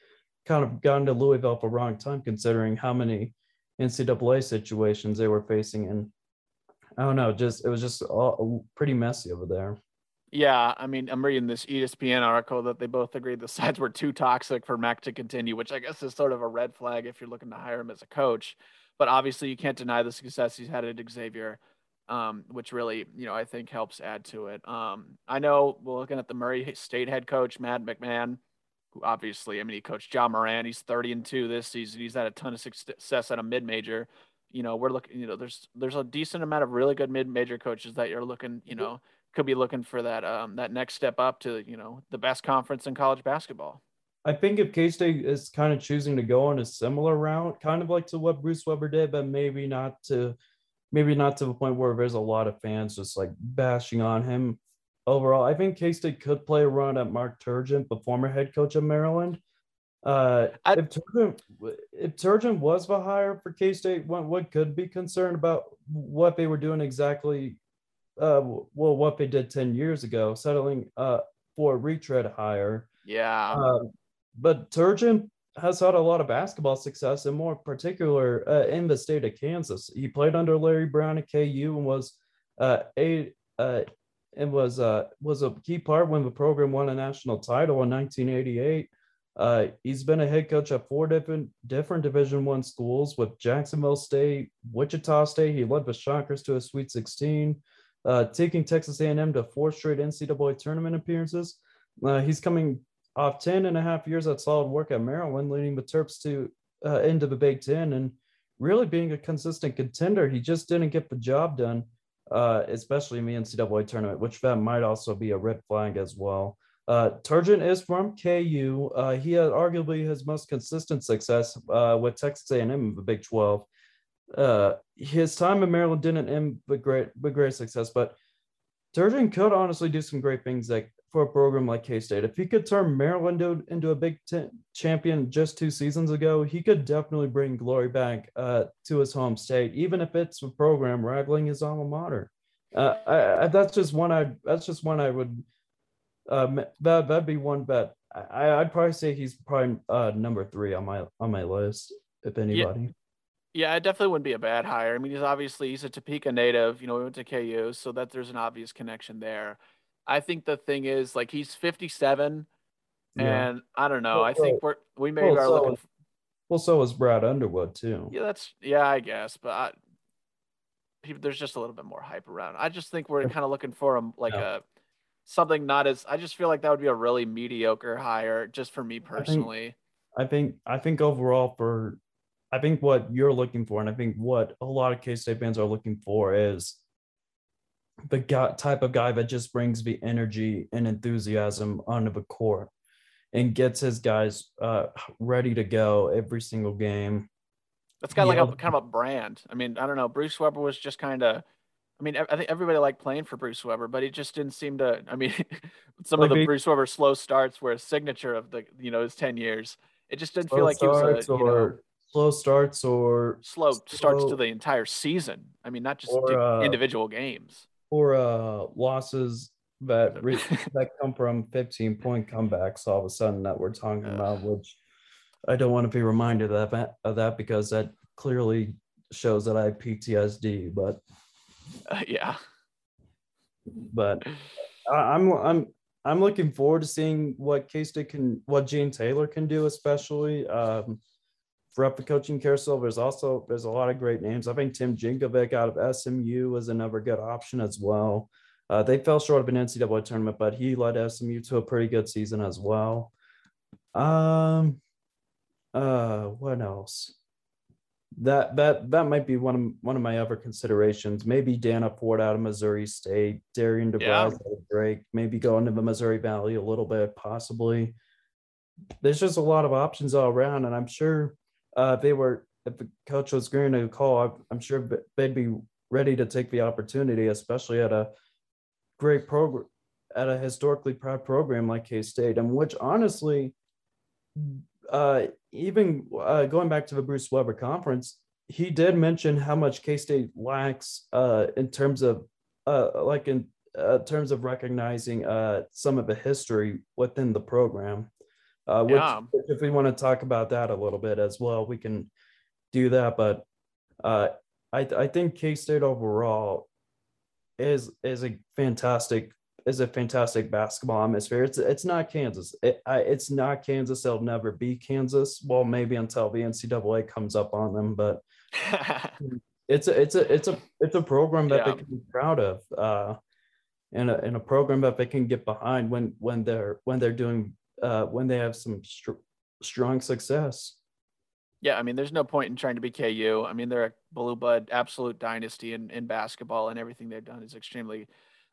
kind of got into Louisville for the wrong time, considering how many N C double A situations they were facing, and I don't know, just it was just all pretty messy over there. Yeah, I mean, I'm reading this E S P N article that they both agreed the sides were too toxic for Mack to continue, which I guess is sort of a red flag if you're looking to hire him as a coach. But obviously, you can't deny the success he's had at Xavier, um, which really, you know, I think helps add to it. Um, I know we're looking at the Murray State head coach, Matt McMahon. Obviously, I mean, he coached John Moran. He's thirty and two this season. He's had a ton of success at a mid-major. You know, we're looking, you know, there's there's a decent amount of really good mid-major coaches that you're looking, you know, could be looking for that um, that next step up to, you know, the best conference in college basketball. I think if K-State is kind of choosing to go on a similar route, kind of like to what Bruce Weber did, but maybe not to maybe not to the point where there's a lot of fans just like bashing on him. Overall, I think K-State could play a run at Mark Turgeon, the former head coach of Maryland. Uh, I, if, Turgeon, if Turgeon was the hire for K-State, one would could be concerned about what they were doing exactly, uh, well, what they did ten years ago, settling uh, for a retread hire. Yeah. Uh, but Turgeon has had a lot of basketball success, and more particular uh, in the state of Kansas. He played under Larry Brown at K U and was uh, a uh, It was uh, was a key part when the program won a national title in nineteen eighty-eight. Uh, he's been a head coach at four different different Division I schools with Jacksonville State, Wichita State. He led the Shockers to a Sweet sixteen, uh, taking Texas A and M to four straight N C double A tournament appearances. Uh, he's coming off ten and a half years at solid work at Maryland, leading the Terps to uh, into the Big Ten and really being a consistent contender. He just didn't get the job done. Uh, especially in the N C double A tournament, which that might also be a red flag as well. Uh, Turgeon is from K U. Uh, he had arguably his most consistent success uh, with Texas A and M in the Big twelve. Uh, his time in Maryland didn't end with great, with great success, but Turgeon could honestly do some great things like for a program like K-State. If he could turn Maryland into, into a Big Ten champion just two seasons ago, he could definitely bring glory back uh, to his home state, even if it's a program rivaling his alma mater. Uh, I, I, that's just one I. That's just one I would. Um, that that'd be one bet. I, I'd probably say he's probably uh, number three on my on my list. if anybody. Yeah. Yeah, it definitely wouldn't be a bad hire. I mean, he's obviously he's a Topeka native. You know, he went to K U, so that there's an obvious connection there. I think the thing is, like, he's fifty-seven, yeah. and I don't know. Well, I think we're we maybe well, are so looking. For... Well, so is Brad Underwood too. Yeah, that's yeah, I guess, but I, he, there's just a little bit more hype around. I just think we're kind of looking for him, like yeah. a something not as. I just feel like that would be a really mediocre hire, just for me personally. I think I think, I think overall for. I think what you're looking for, and I think what a lot of K-State fans are looking for, is the guy, type of guy that just brings the energy and enthusiasm onto the court and gets his guys uh, ready to go every single game. That's got you like know, a kind of a brand. I mean, I don't know. Bruce Weber was just kind of. I mean, I think everybody liked playing for Bruce Weber, but he just didn't seem to. I mean, some like of the he, Bruce Weber slow starts were a signature of the you know his ten years. It just didn't feel like he was a. Or, you know, Slow starts or slow, slow starts to the entire season. I mean, not just or, uh, individual games or uh, losses that re- that come from fifteen point comebacks. All of a sudden, that we're talking uh, about, which I don't want to be reminded of that, of that because that clearly shows that I have P T S D. But uh, yeah, but I, I'm I'm I'm looking forward to seeing what K-State can, what Gene Taylor can do, especially. Um, Throughout the coaching carousel, there's also there's a lot of great names. I think Tim Jinkovic out of S M U was another good option as well. Uh, they fell short of an N C double A tournament, but he led S M U to a pretty good season as well. Um, uh, what else? That that that might be one of one of my other considerations. Maybe Dana Ford out of Missouri State, Darian DeBras yeah. out of Drake. Maybe going to the Missouri Valley a little bit, possibly. There's just a lot of options all around, and I'm sure. Uh, if they were, if the coach was going to call, I'm sure they'd be ready to take the opportunity, especially at a great program, at a historically proud program like K-State, and which honestly, uh, even uh, going back to the Bruce Weber conference, he did mention how much K-State lacks uh, in terms of, uh, like in uh, terms of recognizing uh, some of the history within the program. Uh, which, yeah. If we want to talk about that a little bit as well, we can do that. But uh, I, I think K-State overall is is a fantastic is a fantastic basketball atmosphere. It's it's not Kansas. It, I, it's not Kansas. They'll never be Kansas. Well, maybe until the N C double A comes up on them. But it's a it's a it's a it's a program that yeah. they can be proud of, uh, and a and a program that they can get behind when when they're when they're doing. Uh, when they have some str- strong success. Yeah, I mean, there's no point in trying to be K U. I mean, they're a blue blood, absolute dynasty in, in basketball, and everything they've done is extremely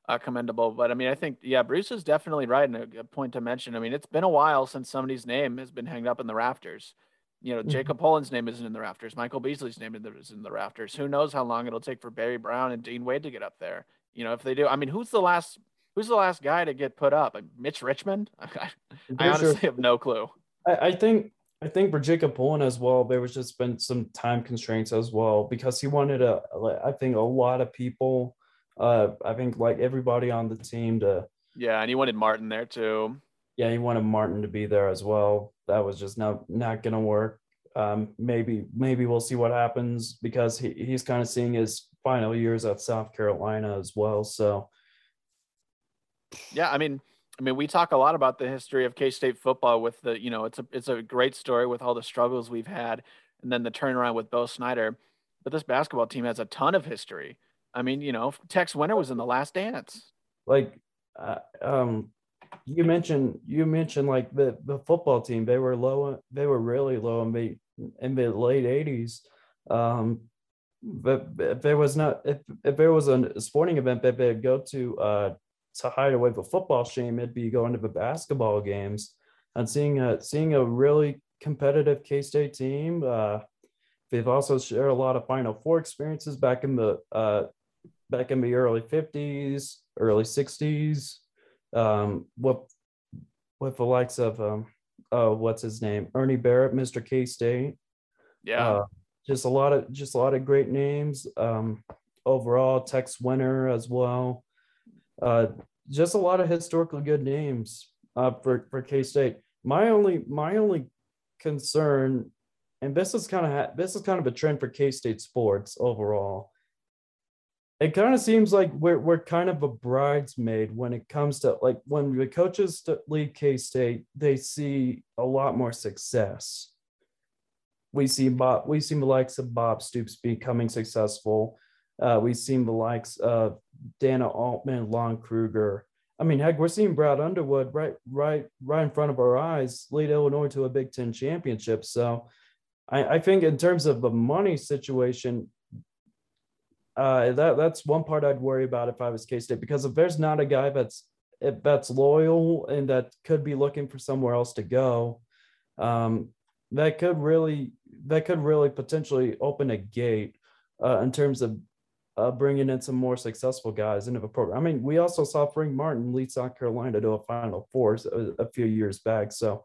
uh, commendable. But I mean, I think, yeah, Bruce is definitely right, and a, a point to mention. I mean, it's been a while since somebody's name has been hung up in the rafters. You know, mm-hmm. Jacob Pullen's name isn't in the rafters. Michael Beasley's name is in the rafters. Who knows how long it'll take for Barry Brown and Dean Wade to get up there? You know, if they do, I mean, who's the last? Who's the last guy to get put up? Mitch Richmond? I, I honestly sure. have no clue. I, I think I think for Jacob Pullen as well, there was just been some time constraints as well because he wanted a, I think a lot of people, uh, I think like everybody on the team to. Yeah, and he wanted Martin there too. Yeah, he wanted Martin to be there as well. That was just not not gonna work. Um, maybe maybe we'll see what happens because he, he's kind of seeing his final years at South Carolina as well, so. Yeah, I mean, I mean, we talk a lot about the history of K-State football with the, you know, it's a it's a great story with all the struggles we've had, and then the turnaround with Bo Snyder. But this basketball team has a ton of history. I mean, you know, Tex Winter was in The Last Dance. Like, uh, um, you mentioned you mentioned like the, the football team. They were low. They were really low in the in the late eighties. Um, but if there was not if if there was a sporting event that they'd go to. Uh, to hide away the football shame, it'd be going to the basketball games and seeing a, seeing a really competitive K-State team. Uh, they've also shared a lot of Final Four experiences back in the uh, back in the early fifties, early sixties, um, with, with the likes of, um, uh, what's his name? Ernie Barrett, Mister K-State. Yeah. Uh, just a lot of, just a lot of great names. Um, overall, Tex Winter as well. Uh, just a lot of historically good names uh, for, for K-State. My only my only concern And this is kind of this is kind of a trend for K-State sports overall. It kind of seems like we're we're kind of a bridesmaid when it comes to, like, when the coaches leave K-State, they see a lot more success. We see Bob, we see the likes of Bob Stoops becoming successful. Uh, we've seen the likes of Dana Altman, Lon Kruger. I mean, heck, we're seeing Brad Underwood right, right, right in front of our eyes lead Illinois to a Big Ten championship. So, I, I think in terms of the money situation, uh, that that's one part I'd worry about if I was K-State, because if there's not a guy that's if that's loyal and that could be looking for somewhere else to go, um, that could really that could really potentially open a gate uh, in terms of. Uh, bringing in some more successful guys into the program. I mean, we also saw Frank Martin lead South Carolina to a Final Four a, a few years back. So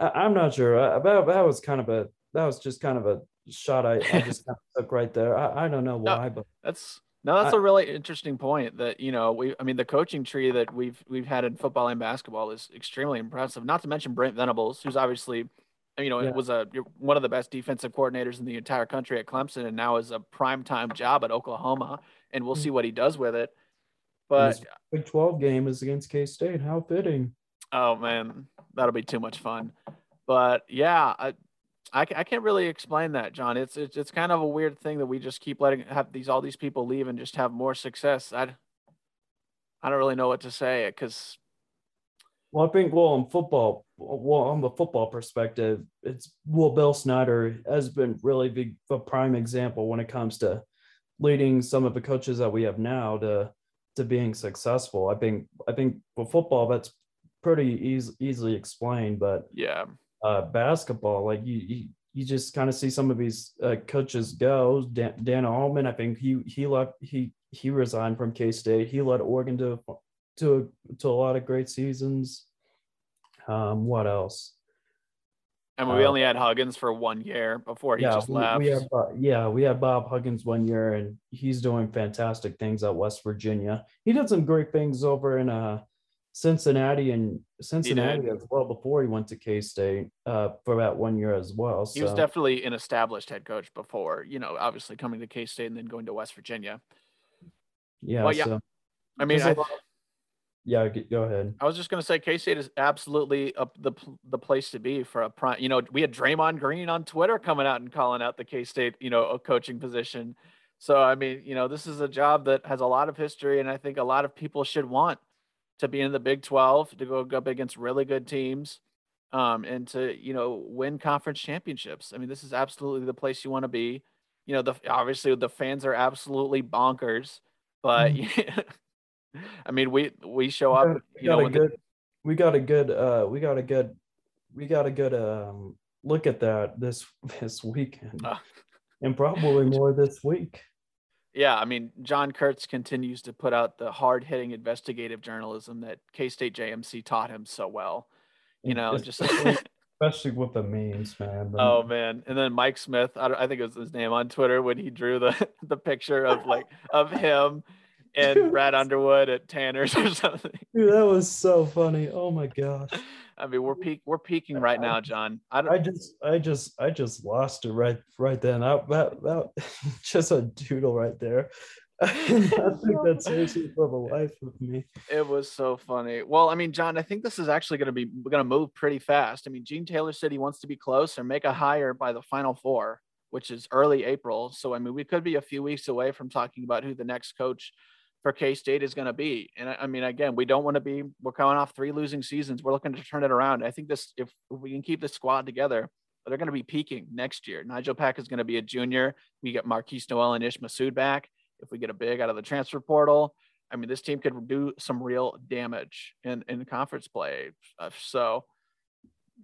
I, I'm not sure. I, that, that was kind of a that was just kind of a shot I, I just kind of took right there. I, I don't know why, no, but that's no, that's I, a really interesting point. That you know, we I mean, the coaching tree that we've we've had in football and basketball is extremely impressive. Not to mention Brent Venables, who's obviously, you know, yeah. it was a one of the best defensive coordinators in the entire country at Clemson, and now is a primetime job at Oklahoma, and we'll see what he does with it. But his Big twelve game is against K-State. How fitting! Oh man, that'll be too much fun. But yeah, I, I, I can't really explain that, John. It's, it's it's kind of a weird thing that we just keep letting have these all these people leave and just have more success. I I don't really know what to say because. Well, I think, well, in football, well, on the football perspective, it's, well, Bill Snyder has been really the, the prime example when it comes to leading some of the coaches that we have now to to being successful. I think, I think for football, that's pretty easy, easily explained, but yeah, uh, basketball, like you, you, you just kind of see some of these uh, coaches go. Dan, Dan Altman, I think he, he left, he, he resigned from K-State. He led Oregon to To to a lot of great seasons. Um, what else? I mean, we uh, only had Huggins for one year before he yeah, just we, left. We have, uh, yeah, we had Bob Huggins one year, and he's doing fantastic things at West Virginia. He did some great things over in uh, Cincinnati and Cincinnati as well before he went to K-State uh, for that one year as well. So. He was definitely an established head coach before, you know, obviously coming to K-State and then going to West Virginia. Yeah, well, yeah. So, I mean, I. Yeah, go ahead. I was just going to say K-State is absolutely a, the the place to be for a prime. You know, we had Draymond Green on Twitter coming out and calling out the K-State, you know, a coaching position. So, I mean, you know, this is a job that has a lot of history, and I think a lot of people should want to be in the Big twelve, to go up against really good teams, um, and to, you know, win conference championships. I mean, this is absolutely the place you want to be. You know, the obviously the fans are absolutely bonkers, but mm-hmm. I mean, we we show up. You know, we got a good, uh, we got a good, we got a good um, look at that this this weekend, uh, and probably more this week. Yeah, I mean, John Kurtz continues to put out the hard hitting investigative journalism that K-State J M C taught him so well. You know, it's just especially, especially with the memes, man. But... Oh man, and then Mike Smith, I, I think it was his name on Twitter when he drew the the picture of like of him. And Brad Underwood at Tanner's or something. Dude, that was so funny. Oh my gosh. I mean, we're peak, we're peaking right I, now, John. I, don't, I just, I just, I just lost it right, right then. I, that, that, just a doodle right there. I think that's seriously for the life of me. It was so funny. Well, I mean, John, I think this is actually going to be, we're going to move pretty fast. I mean, Gene Taylor said he wants to be close or make a hire by the Final Four, which is early April. So I mean, we could be a few weeks away from talking about who the next coach for K-State is going to be. And I, I mean, again, we don't want to be, we're coming off three losing seasons. We're looking to turn it around. I think this, if we can keep the squad together, they're going to be peaking next year. Nigel Pack is going to be a junior. We get Marquise Noel and Ish Massoud back. If we get a big out of the transfer portal, I mean, this team could do some real damage in, in conference play. So.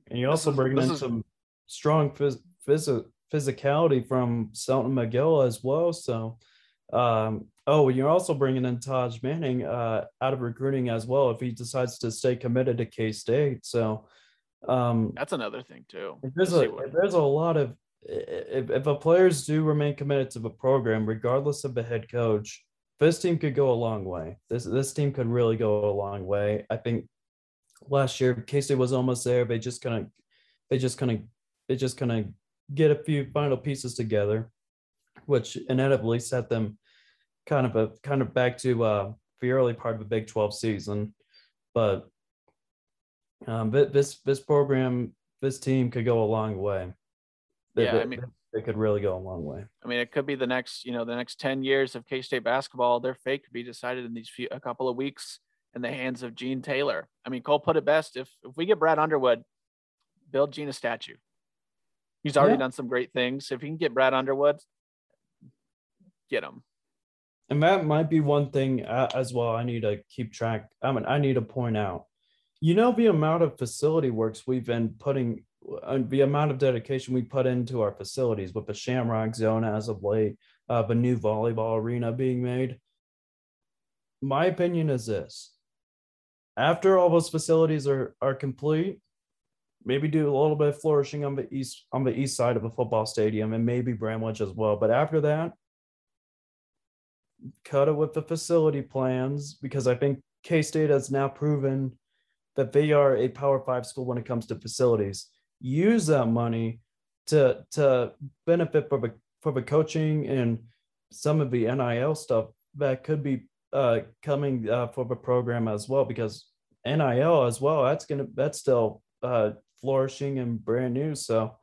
And you also bring in some strong phys- phys- physicality from Selton McGill as well. So, um, Oh, you're also bringing in Taj Manning uh, out of recruiting as well if he decides to stay committed to K-State. So um, that's another thing too. If there's, a, if there's a lot of if, if the players do remain committed to the program, regardless of the head coach, this team could go a long way. This this team could really go a long way. I think last year K-State was almost there. They just kind of they just kind of they just kind of get a few final pieces together, which inevitably set them kind of a kind of back to uh, the early part of the Big twelve season. But um, this this program, this team could go a long way. They, yeah, they, I mean, they could really go a long way. I mean, it could be the next, you know, the next ten years of K-State basketball. Their fate could be decided in these few a couple of weeks in the hands of Gene Taylor. I mean, Cole put it best: if if we get Brad Underwood, build Gene a statue. He's already yeah. done some great things. If you can get Brad Underwood, get him. And that might be one thing uh, as well I need to keep track. I mean, I need to point out, you know, the amount of facility works we've been putting, uh, the amount of dedication we put into our facilities with the Shamrock Zone as of late, uh, the new volleyball arena being made. My opinion is this: after all those facilities are are complete, maybe do a little bit of flourishing on the east on the east side of the football stadium, and maybe Bramlage as well. But after that, cut it with the facility plans, because I think K-State has now proven that they are a Power Five school when it comes to facilities. Use that money to to benefit for the for the coaching and some of the N I L stuff that could be uh, coming uh, for the program as well. Because N I L as well, that's gonna that's still uh, flourishing and brand new. So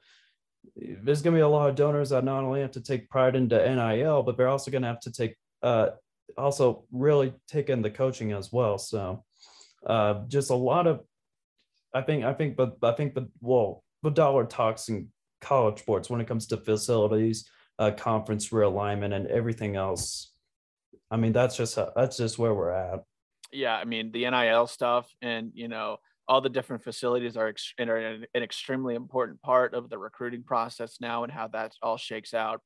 there's gonna be a lot of donors that not only have to take pride into N I L, but they're also gonna have to take uh, also really take in the coaching as well. So. Uh, just a lot of, I think, I think, but I think the well, the dollar talks in college sports when it comes to facilities, uh, conference realignment, and everything else. I mean, that's just how, that's just where we're at. Yeah, I mean, the N I L stuff, and you know, all the different facilities are, ex- are an extremely important part of the recruiting process now, and how that all shakes out.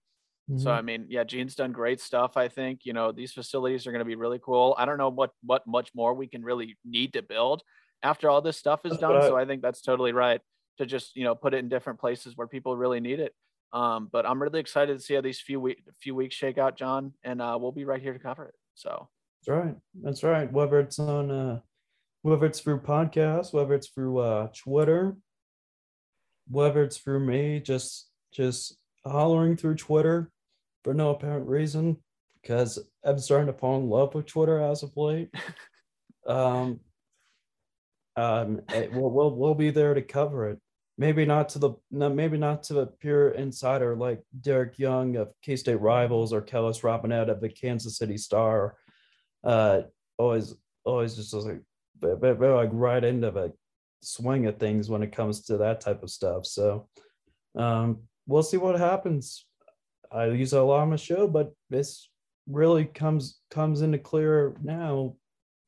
Mm-hmm. So I mean, yeah, Gene's done great stuff. I think, you know, these facilities are going to be really cool. I don't know what what much more we can really need to build after all this stuff is done. Right. So I think that's totally right to just, you know, put it in different places where people really need it. Um, but I'm really excited to see how these few week few weeks shake out, John, and uh, we'll be right here to cover it. So that's right. That's right. Whether it's on, uh, whether it's through podcasts, whether it's through uh, Twitter, whether it's through me, just just hollering through Twitter. For no apparent reason, because I'm starting to fall in love with Twitter as of late. um, um, it, we'll, we'll we'll be there to cover it. Maybe not to the no, maybe not to the pure insider like Derek Young of K-State Rivals or Kellis Robinette of the Kansas City Star. Uh, always always just like they're like right into the swing of things when it comes to that type of stuff. So um, we'll see what happens. I use a lot on my show, but this really comes comes into clear now,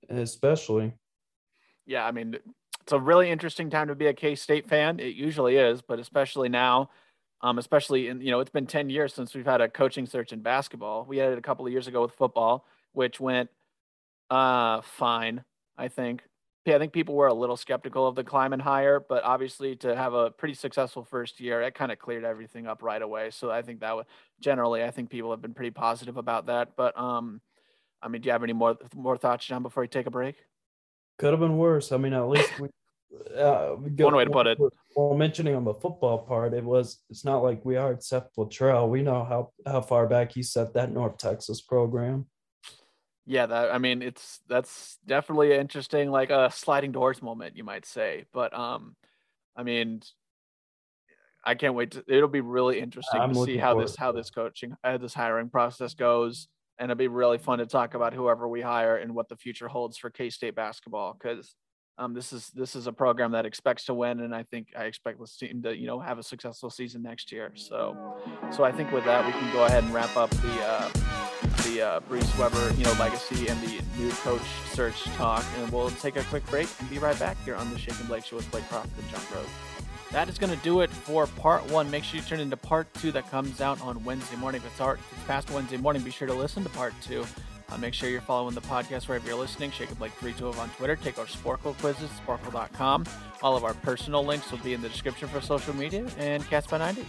especially. Yeah, I mean, it's a really interesting time to be a K-State fan. It usually is, but especially now, um, especially in, you know, it's been ten years since we've had a coaching search in basketball. We had it a couple of years ago with football, which went uh, fine, I think. Yeah, I think people were a little skeptical of the climb and higher, but obviously to have a pretty successful first year, it kind of cleared everything up right away. So I think that would generally, I think people have been pretty positive about that. But um, I mean, do you have any more more thoughts, John, before you take a break? Could have been worse. I mean, at least we, uh, we got, one way to put it. While mentioning on the football part, it was it's not like we hired Seth Luttrell. We know how how far back he set that North Texas program. Yeah, that I mean, it's that's definitely interesting, like a sliding doors moment, you might say. But um, I mean, I can't wait to. It'll be really interesting I'm to see how this how this coaching, how this hiring process goes, and it'll be really fun to talk about whoever we hire and what the future holds for K-State basketball, because um, this is this is a program that expects to win, and I think I expect this team to you know have a successful season next year. So, so I think with that we can go ahead and wrap up the. Uh, the uh, Bruce Weber, you know, legacy and the new coach search talk, and we'll take a quick break and be right back here on the Shake and Blake Show with Blake Crawford and John Rose. That is going to do it for part one. Make sure you turn into part two that comes out on Wednesday morning. If it's, our, if it's past Wednesday morning, be sure to listen to part two. Uh, make sure you're following the podcast wherever you're listening. Shake and Blake three twelve on Twitter. Take our Sporkle quizzes, sporkle dot com. All of our personal links will be in the description for social media and Cast by ninety.